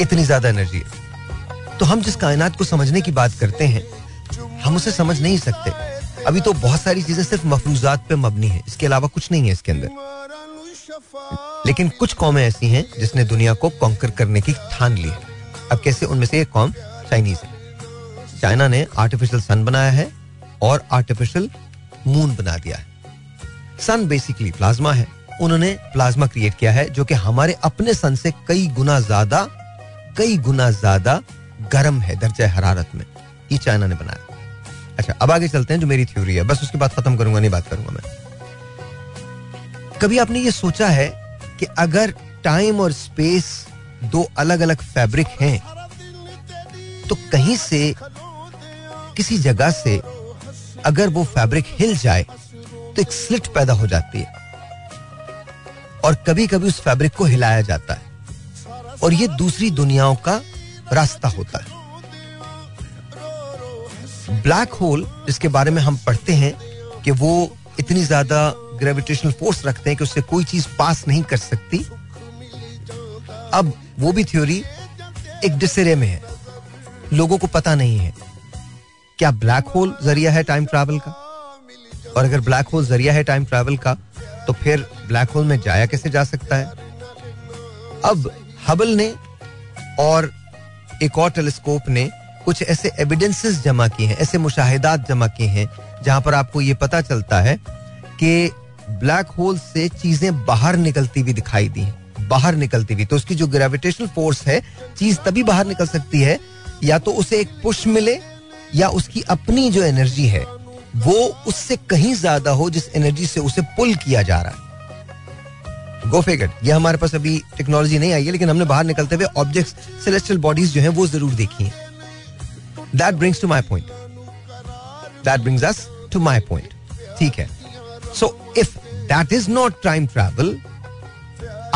इतनी ज्यादा एनर्जी है. तो हम जिस कायनात को समझने की बात करते हैं हम उसे समझ नहीं सकते. अभी तो बहुत सारी चीजें सिर्फ मफरूजात पे मबनी है, इसके अलावा कुछ नहीं है इसके अंदर. लेकिन कुछ कौमें ऐसी हैं जिसने दुनिया को कॉन्कर करने की ठान ली है. अब कैसे? उनमें से एक कौम चाइनीज है. चाइना ने आर्टिफिशियल सन बनाया है और आर्टिफिशियल मून बना दिया है. सन बेसिकली प्लाज्मा है. उन्होंने प्लाज्मा क्रिएट किया है जो कि हमारे अपने सन से कई गुना ज्यादा गर्म है दर्जा हरारत में. ये चाइना ने बनाया. अच्छा, अब आगे चलते हैं जो मेरी थ्योरी है. बस उसके बाद खत्म करूंगा, नहीं बात करूंगा मैं. कभी आपने ये सोचा है कि अगर टाइम और स्पेस 2 अलग अलग फैब्रिक हैं तो कहीं से, किसी जगह से अगर वो फैब्रिक हिल जाए तो एक स्लिट पैदा हो जाती है और कभी कभी उस फैब्रिक को हिलाया जाता है और ये दूसरी दुनियाओं का रास्ता होता है. ब्लैक होल, जिसके बारे में हम पढ़ते हैं कि वो इतनी ज्यादा ग्रेविटेशनल फोर्स रखते हैं कि उससे कोई चीज पास नहीं कर सकती, अब वो भी थ्योरी एक डिसरे में है. लोगों को पता नहीं है क्या ब्लैक होल जरिया है टाइम ट्रैवल का, और अगर ब्लैक होल जरिया है टाइम ट्रैवल का तो फिर ब्लैक होल में जाया कैसे जा सकता है. अब हबल ने और एक और टेलीस्कोप ने कुछ ऐसे एविडेंसेस जमा किए हैं, ऐसे मुशाहिदात जमा किए हैं जहां पर आपको ये पता चलता है कि ब्लैक होल से चीजें बाहर निकलती हुई दिखाई दी हैं. बाहर निकलती हुई, तो उसकी जो ग्रेविटेशनल फोर्स है, चीज तभी बाहर निकल सकती है या तो उसे एक पुश मिले या उसकी अपनी जो एनर्जी है वो उससे कहीं ज्यादा हो जिस एनर्जी से उसे पुल किया जा रहा है. Go figure. ये हमारे पास अभी टेक्नोलॉजी नहीं आई है लेकिन हमने बाहर निकलते हुए ऑब्जेक्ट्स, सेलेस्टियल बॉडीज जो हैं वो जरूर देखी हैं. That brings to my point. That brings us to my point. ठीक है. So if that is not time travel,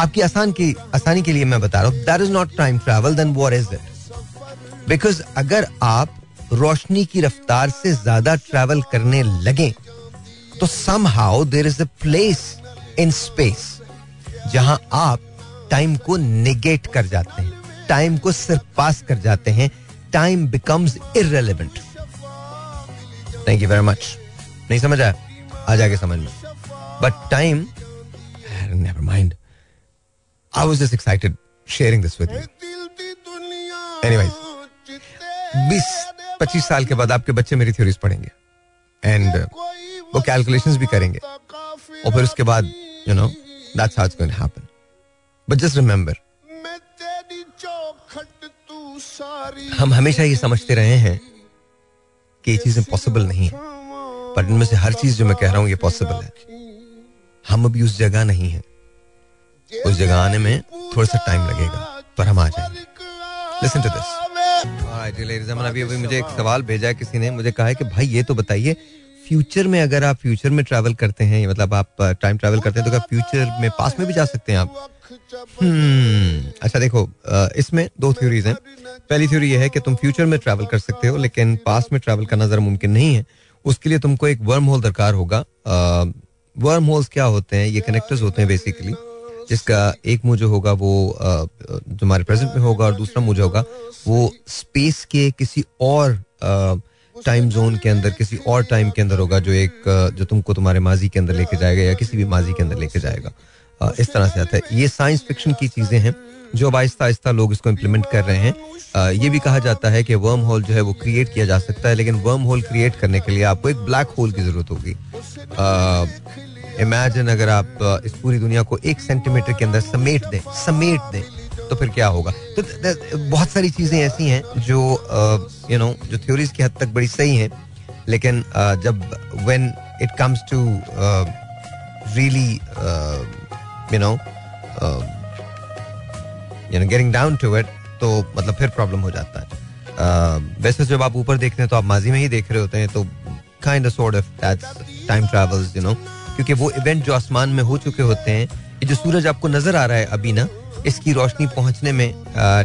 आपकी आसानी के लिए मैं बता रहा हूँ, that is not time travel, then what is it? Because अगर आप रोशनी की रफ्तार से ज्यादा ट्रैवल करने लगे तो somehow there is a place in space जहां आप टाइम को नेगेट कर जाते हैं, टाइम को सरपास कर जाते हैं, time becomes irrelevant. Thank you very much. नहीं समझ आया? आ जाके समझ में. But time, never mind. I was just excited sharing this with you. Anyways, 20-25 साल के बाद आपके बच्चे मेरी थ्योरीज पढ़ेंगे एंड वो कैलकुलेशंस भी करेंगे और फिर उसके बाद you know that's how it's going to happen. But just remember, हम हमेशा ये समझते रहे हैं कि ये चीजें पॉसिबल नहीं है, पर इनमें से हर चीज जो मैं कह रहा हूँ ये पॉसिबल है. हम अभी उस जगह नहीं है, उस जगह आने में थोड़ा सा टाइम लगेगा, पर हम आ जाएंगे. Listen to this. अभी मुझे एक सवाल भेजा है किसी ने, मुझे कहा है कि भाई ये तो बताइए फ्यूचर में अगर आप फ्यूचर में ट्रैवल करते हैं, मतलब आप टाइम ट्रैवल करते हैं, तो क्या फ्यूचर में पास में भी जा सकते हैं आप? अच्छा देखो, इसमें दो थ्योरीज हैं. पहली थ्योरी ये है कि तुम फ्यूचर में ट्रैवल कर सकते हो लेकिन पास में ट्रैवल करना जरा मुमकिन नहीं है. उसके लिए तुमको एक वर्म होल दरकार होगा. वर्म होल्स क्या होते हैं? ये कनेक्टर्स होते हैं बेसिकली, जिसका एक मुंह जो होगा वो जो हमारे प्रेजेंट में होगा और दूसरा मुंह जो होगा वो स्पेस के किसी और टाइम जोन के अंदर, किसी और टाइम के अंदर होगा, जो एक जो तुमको तुम्हारे माजी के अंदर लेके जाएगा या किसी भी माजी के अंदर लेके जाएगा. इस तरह से आता है. ये साइंस फिक्शन की चीज़ें हैं जो अब आहिस्ता आहिस्ता लोग इसको इम्प्लीमेंट कर रहे हैं. ये भी कहा जाता है कि वर्म होल जो है वो क्रिएट किया जा सकता है, लेकिन वर्म होल क्रिएट करने के लिए आपको एक ब्लैक होल की ज़रूरत होगी. इमेजिन अगर आप इस पूरी दुनिया को 1 सेंटीमीटर के अंदर समेट दें तो फिर क्या होगा. तो बहुत सारी चीज़ें ऐसी हैं जो यू नो जो थ्योरीज की हद तक बड़ी सही हैं, लेकिन जब when it comes to really you know getting down to it, तो मतलब फिर प्रॉब्लम हो जाता है. वैसे जब आप ऊपर देखते हैं तो आप माजी में ही देख रहे होते हैं, तो kind of sort of that's time travels you know, क्योंकि वो इवेंट जो आसमान में हो चुके होते हैं, ये जो सूरज आपको नजर आ रहा है अभी ना, इसकी रोशनी पहुंचने में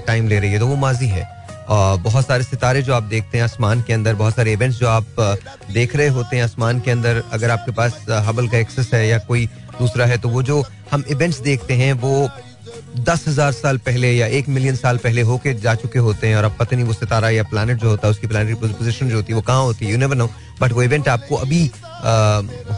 टाइम ले रही है, तो वो माजी है. और बहुत सारे सितारे जो आप देखते हैं आसमान के अंदर, बहुत सारे इवेंट्स जो आप देख रहे होते हैं आसमान के अंदर, अगर आपके पास हबल का एक्सेस है या कोई दूसरा है, तो वो जो हम इवेंट्स देखते हैं वो 10,000 साल पहले या 1 मिलियन साल पहले होके जा चुके होते हैं, और अब पता नहीं वो सितारा या प्लैनेट जो होता है उसकी प्लैनेटरी पोजीशन जो होती है वो कहाँ होती है, यू नेवर नो. बट वो इवेंट आपको अभी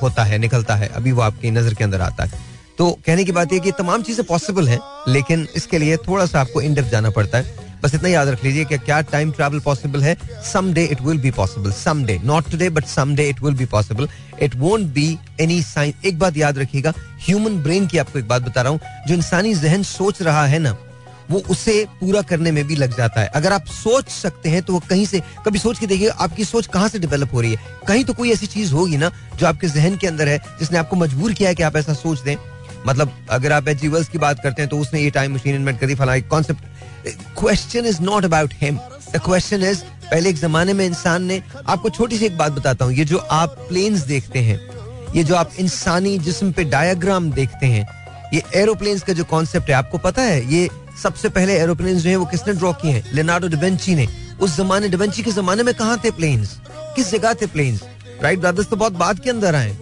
होता है, निकलता है, अभी वो आपकी नज़र के अंदर आता है. तो कहने की बात यह कि तमाम चीज़ें पॉसिबल हैं, लेकिन इसके लिए थोड़ा सा आपको इन डेप्थ जाना पड़ता है. बस इतना याद रख लीजिए कि क्या टाइम ट्रैवल पॉसिबल है? Someday it will be possible, someday, not today but someday it will be possible. It won't be any science. एक बात याद रखिएगा, ह्यूमन ब्रेन की आपको एक बात बता रहा हूं, जो इंसानी जहन सोच रहा है ना, वो उसे पूरा करने में भी लग जाता है. अगर आप सोच सकते हैं तो वो कहीं से, कभी सोच के देखिए आपकी सोच कहाँ से डेवलप हो रही है. कहीं तो कोई ऐसी चीज होगी ना जो आपके जहन के अंदर है, जिसने आपको मजबूर किया है कि आप ऐसा सोच दें. मतलब अगर आप एच जी वेल्स की बात करते हैं तो उसने ये टाइम मशीन इन्वेंट करी, फलाना concept. Question is not about him, the question is पहले एक जमाने में इंसान ने. आपको छोटी सी एक बात बताता हूँ, ये जो आप प्लेन्स देखते हैं, ये जो आप इंसानी जिस्म पे डायग्राम देखते हैं, ये एरोप्लेन्स का जो कॉन्सेप्ट है आपको पता है, ये सबसे पहले एरोप्लेन्स जो है वो किसने ड्रॉ किए हैं? लियोनार्डो डा विंची ने. उस जमाने, डा विंची के जमाने में कहाँ थे प्लेन्स, किस जगह थे प्लेन्स? राइट ब्रदर्स तो बहुत बाद के अंदर आए.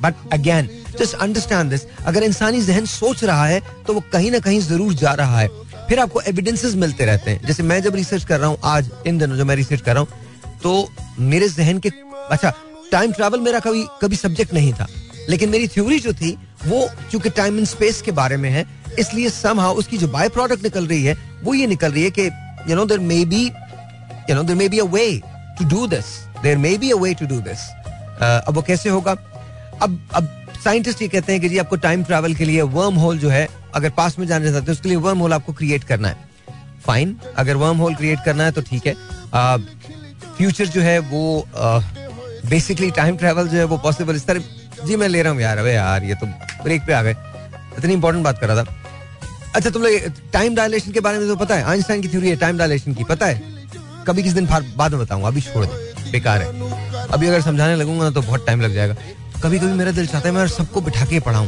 But again just understand this, अगर इंसानी जहन सोच रहा है तो वो कहीं ना कहीं जरूर जा रहा है. फिर आपको एविडेंसेस मिलते रहते हैं. जैसे मैं जब रिसर्च कर रहा हूँ आज, इन दिनों जो मैं रिसर्च कर रहा हूँ, तो मेरे जहन के, अच्छा टाइम ट्रैवल मेरा कभी कभी सब्जेक्ट नहीं था, लेकिन मेरी थ्योरी जो थी वो चूंकि टाइम एंड स्पेस के बारे में है, इसलिए समहाउ उसकी जो बाय प्रोडक्ट निकल रही है वो ये निकल रही है कि you know there may be a way to do this, there may be a way to do this. अब वो कैसे होगा? अब साइंटिस्ट ये कहते हैं कि जी आपको टाइम ट्रैवल के लिए वर्म होल जो है, अगर पास में जाना चाहते हैं उसके लिए वर्म होल आपको क्रिएट करना है. फाइन, अगर वर्म होल क्रिएट करना है तो ठीक है. फ्यूचर जो है वो बेसिकली टाइम ट्रैवल जो है वो पॉसिबल. इस तरह जी मैं ले रहा हूँ यार, अबे यार ये तो ब्रेक पे आ गए, इतनी इंपॉर्टेंट बात कर रहा था. अच्छा तुम लोग टाइम डायलेशन के बारे में तो पता है, आइंस्टाइन की थ्योरी है टाइम डायलेशन की, पता है? कभी किस दिन बाद में बताऊंगा, अभी छोड़ दो, बेकार है. अभी अगर समझाने लगूंगा तो बहुत टाइम लग जाएगा. कभी कभी मेरा दिल चाहता है मैं सबको बिठा के पढ़ाऊं,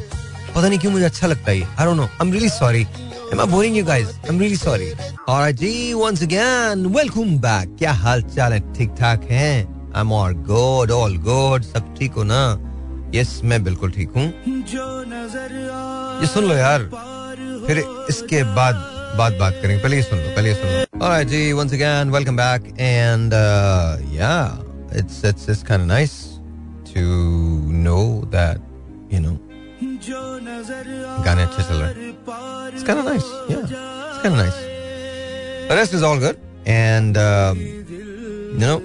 पता नहीं क्यों मुझे अच्छा लगता है. I don't know, I am really sorry, am I boring you guys, I am really sorry. Alright जी, वंस अगेन वेलकम बैक. क्या हाल चाल है? ठीक ठाक हैं? आई एम ऑल गुड, सब ठीक हो ना? यस, मैं बिल्कुल ठीक हूँ. ये सुन लो यार, फिर इसके बाद बात करेंगे, पहले ये सुन लो. ऑलराइट जी, once again welcome back and yeah it's kind of nice to know that, you know, गाने अच्छे चल रहे हैं. It's kind of nice. Yeah, it's kind of nice. The rest is all good. And you know,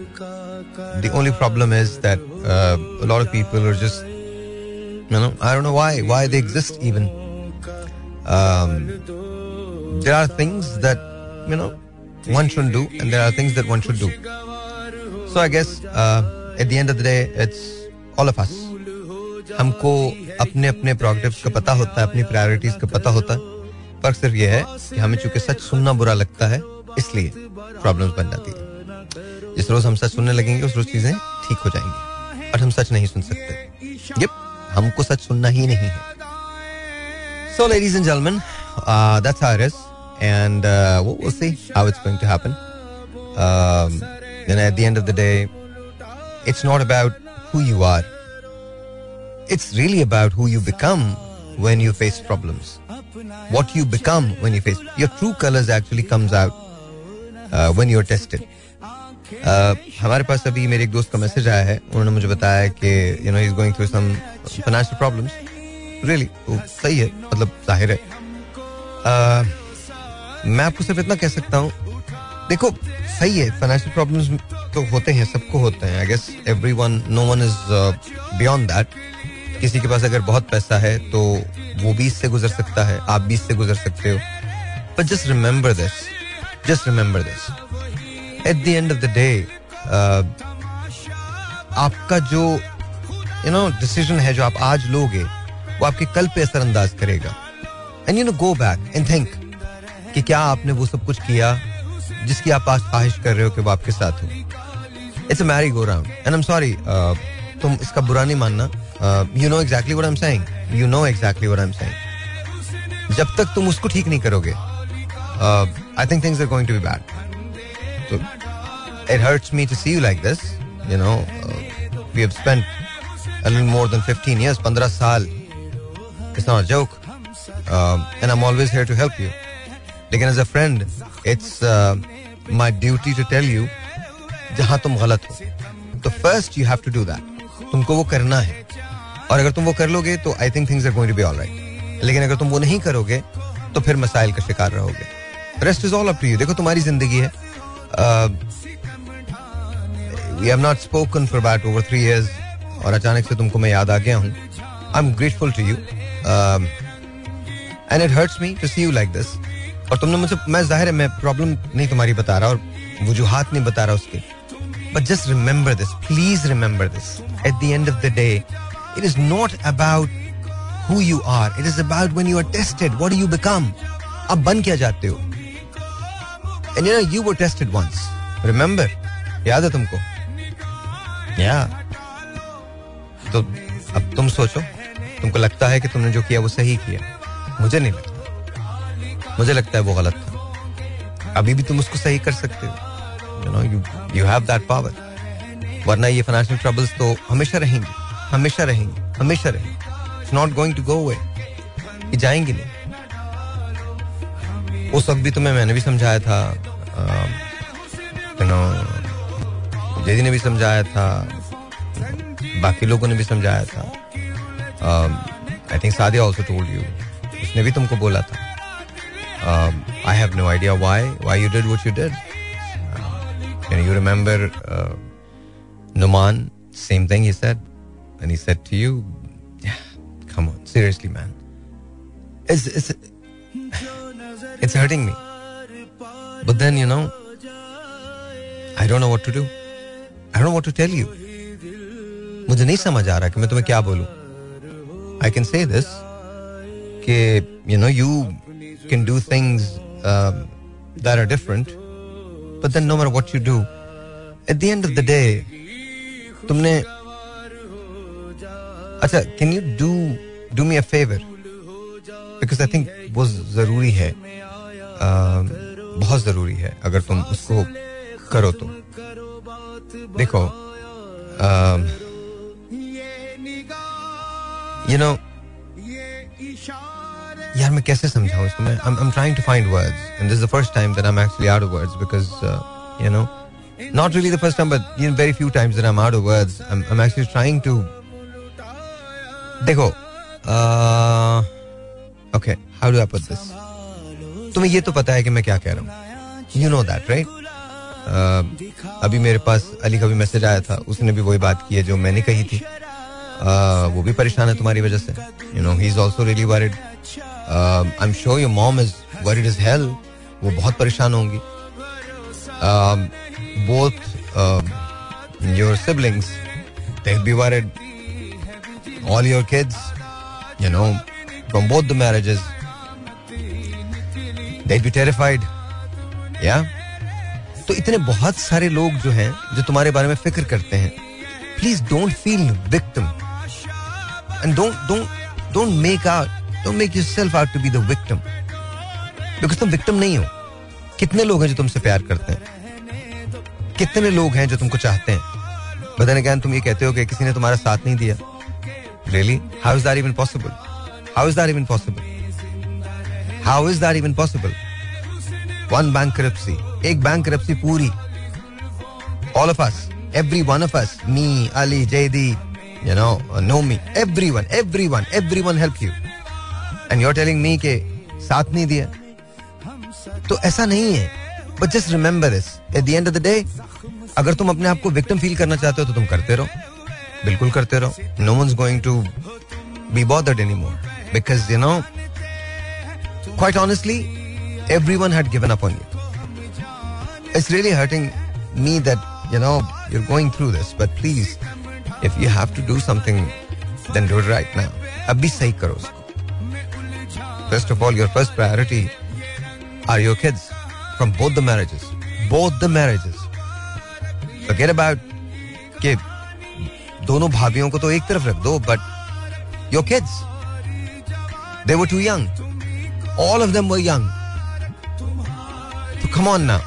the only problem is that a lot of people are just, you know, I don't know why they exist even. There are things that, you know, one shouldn't do, and there are things that one should do. So I guess at the end of the day, it's all of us. हमको अपने अपने progress का पता होता है, अपनी priorities का पता होता है. पर सिर्फ ये है कि हमें चूंकि सच सुनना बुरा लगता है, इसलिए प्रॉब्लम्स बन जाती है. जिस रोज हम सच सुनने लगेंगे, उस रोज चीजें ठीक हो जाएंगी. और हम सच नहीं सुन सकते. ये हमको सच सुनना ही नहीं है. So ladies and gentleman, that's how it is. And we'll see how it's going to happen. And at the end of the day, it's not about who you are. It's really about who you become when you face problems. What you become when you face your true colors actually comes out when you're tested. हमारे पास अभी मेरे एक दोस्त का message आया है. उन्होंने मुझे बताया कि you know he's going through some financial problems. Really, तो सही है, मतलब जाहिर है. मैं आपको सिर्फ इतना कह सकता हूँ, देखो सही है, फाइनेंशियल प्रॉब्लम्स तो होते हैं, सबको होते हैं. I guess everyone, no one is beyond that. किसी के पास अगर बहुत पैसा है तो वो भी इससे गुजर सकता है, आप भी इससे गुजर सकते हो. But just remember this, just remember this, at the end of the day आपका जो यू नो डिसीजन है, जो आप आज लोगे, वो आपके कल पे असरअंदाज करेगा. And you know go back and think कि क्या आपने वो सब कुछ किया जिसकी आप आज ख्वाहिश कर रहे हो कि वो आपके साथ हो. It's a merry go round and I am sorry, तुम इसका बुरा नहीं मानना. You know exactly what I am saying, you know exactly what I am saying. जब तक तुम उसको ठीक नहीं करोगे, I think things are going to be bad. It hurts me to see you like this. You know we have spent a little more than 15 years, 15 साल. It's not a joke and I am always here to help you. लेकिन as a friend it's my duty to tell you जहां तुम गलत हो. तो first you have to do that, तुमको वो करना है. और अगर तुम वो कर लोगे तो I think things are going to be alright. लेकिन अगर तुम वो नहीं करोगे तो फिर मसाइल का शिकार रहोगे. Rest is all up to you. देखो तुम्हारी जिंदगी है. We have not spoken for about over 3 years और अचानक से तुमको मैं याद आ गया हूँ. I am grateful to you and it hurts me to see you like this. और तुमने मुझसे, मैं जाहिर है मैं प्रॉब्लम नहीं तुम्हारी बता रहा और वजूहात नहीं बता रहा उसके, but just remember this, please remember this. At the end of the day it is not about who you are, it is about when you are tested what do you become. आप बन क्या जाते हो. And you know you were tested once, remember. याद है तुमको? या तो अब तुम सोचो, तुमको लगता है कि तुमने जो किया वो सही किया. मुझे नहीं लगता, मुझे लगता है वो गलत था. अभी भी तुम उसको सही कर सकते हो. You know you have that power. वरना ये फाइनेंशियल ट्रबल्स तो हमेशा रहेंगे, हमेशा रहेंगे, हमेशा रहेंगे. It's not going to go away, ये जाएंगे नहीं. उस वक्त भी तुम्हें मैंने भी समझाया था, यू नो जेदी ने भी समझाया था, बाकी लोगों ने भी समझाया था. I think Sadia also told you, उसने भी तुमको बोला था. I have no idea why you did what you did. And you remember Numan, same thing he said. And he said to you, yeah, come on, seriously, man. It's hurting me. But then, you know, I don't know what to do. I don't know what to tell you. मुझे नहीं समझ आ रहा कि मैं तुम्हें क्या बोलूं. I can say this, कि, you know, you can do things that are different, but then no matter what you do, at the end of the day, तुमने, अच्छा, can you do me a favor? Because I think वो जरूरी है, बहुत जरूरी है. अगर तुम उसको करो तो देखो, you know, यार मैं कैसे समझाऊं इसको. मैं I'm trying to find words and this is the first time that I'm actually out of words because you know, not really the first time but you know, very few times that I'm out of words. I'm actually trying to, देखो Okay, how do I put this? तुम्हें ये तो पता है कि मैं क्या कह रहा हूँ. You know that, right? अभी मेरे पास अली का भी मैसेज आया था, उसने भी वही बात की है जो मैंने कही थी. वो भी परेशान है तुम्हारी वजह से. You know, he's also really worried. I'm sure your mom is worried as hell. वो बहुत परेशान होंगी. Both your siblings, they'll be worried. All your kids, you know, from both the marriages, they'll be terrified. Yeah. तो इतने बहुत सारे लोग जो हैं जो तुम्हारे बारे में फिक्र करते हैं. Please don't feel victim and don't make yourself out to be the victim, because तुम victim नहीं हो. कितने लोग हैं जो तुमसे प्यार करते हैं, कितने लोग हैं जो तुमको चाहते हैं. But then again, तुम ये कहते हो कि किसी ने तुम्हारा साथ नहीं दिया. Really? How is that even possible? How is that even possible? How is that even possible? One bankruptcy, एक bankruptcy पूरी. All of us, every one of us, me, Ali, JD, you know, Nomi, everyone helped you. And you're telling me के साथ नहीं दिया. तो ऐसा नहीं है. But just remember this. At the end of the day, अगर तुम अपने आप को victim feel करना चाहते हो तो तुम करते रहो, बिल्कुल करते रहो. No one's going to be bothered anymore, because you know, quite honestly, everyone had given up on you. It's really hurting me that you know you're going through this, but please, if you have to do something, then do it right now. अभी सही करो उसको. First of all, your first priority are your kids from both the marriages. Both the marriages. Forget about kids. दोनों भाभियों को तो एक तरफ रख दो, but your kids, they were too young. All of them were young. तो come on now.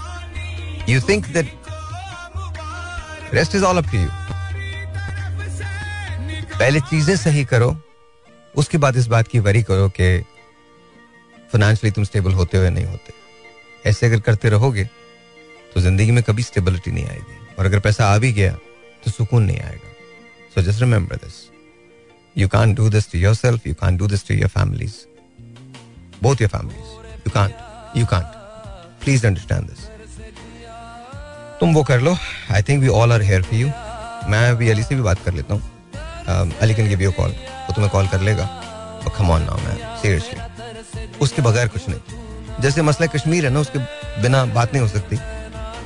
You think that rest is all up to you. पहले चीजें सही करो, उसके बाद इस बात की वरी करो कि फाइनेंशियली तुम स्टेबल होते हो या नहीं होते. ऐसे अगर करते रहोगे तो जिंदगी में कभी स्टेबिलिटी नहीं आएगी, और अगर पैसा आ भी गया तो सुकून नहीं आएगा. So just remember this. You can't do this to yourself. You can't do this to your families. Both your families. You can't. You can't. Please understand this. तुम वो कर लो. I think we all are here for you. मैं भी अली से भी बात कर लेता हूँ. Ali can give you a call. वो तुम्हें कॉल कर लेगा. But come on now, man. Seriously. उसके बगैर कुछ नहीं. जैसे मसला कश्मीर है ना, उसके बिना बात नहीं हो सकती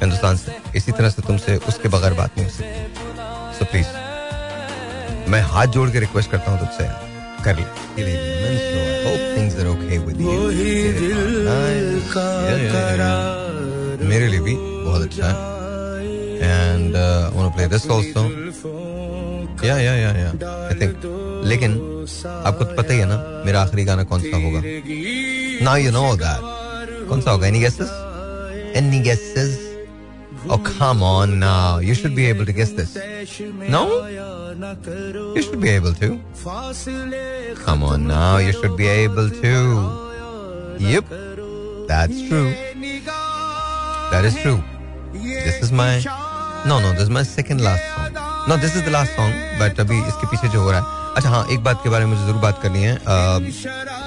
हिंदुस्तान से. इसी तरह से तुमसे उसके बगैर बात नहीं हो सकती. So please. मैं हाथ जोड़ के रिक्वेस्ट करता हूँ तुझसे, कर ले. मेरे लिए भी बहुत अच्छा है. And I want to play this also. Yeah I think. लेकिन आपको तो पता ही है ना मेरा आखिरी गाना कौन सा होगा. Now you know that. कौन सा होगा? Any guesses? Any guesses? Oh, come on now. You should be able to guess this. No? You should be able to. Come on now. You should be able to. Yep. That's true. That is true. This is my... No. This is my second last song. No, this is the last song. But अभी इसके पीछे जो हो रहा है. अच्छा हाँ, एक बात के बारे में मुझे जरूर बात करनी है.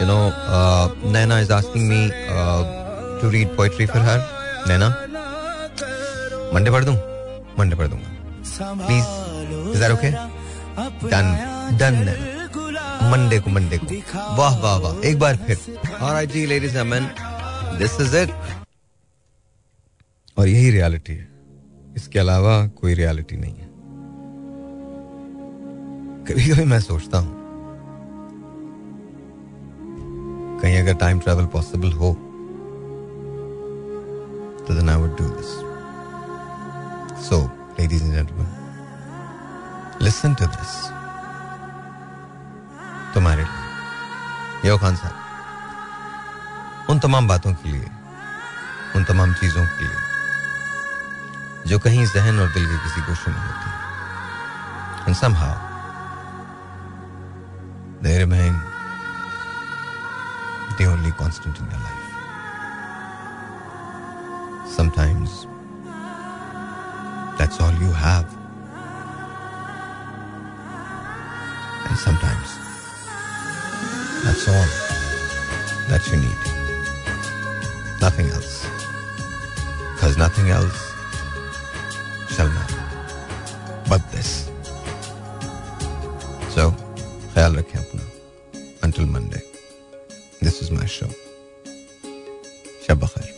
You know, Naina is asking me to read poetry for her. Naina? Monday पढ़ दूं? मंडे पढ़ दूंगा. Please. Is that okay? Done done. Monday को. वाह वाह वाह. एक बार फिर. ऑलराइट जी ladies and men, this is it. और यही रियलिटी है, इसके अलावा कोई रियलिटी नहीं है. कभी कभी मैं सोचता हूं कहीं अगर टाइम ट्रेवल पॉसिबल हो तो then I would do this. So, ladies and gentlemen, listen to this. तुम्हारे लिए, यो खान साहब, उन तमाम बातों के लिए, उन तमाम चीजों के लिए जो कहीं जहन और दिल के किसी गोशे में होती. And somehow they remain the only constant in your life. Sometimes that's all you have. And sometimes That's all that you need. Nothing else. Because nothing else shall matter but this. So, khayal rakhein apna. Until Monday. This is my show. Shab bakhair.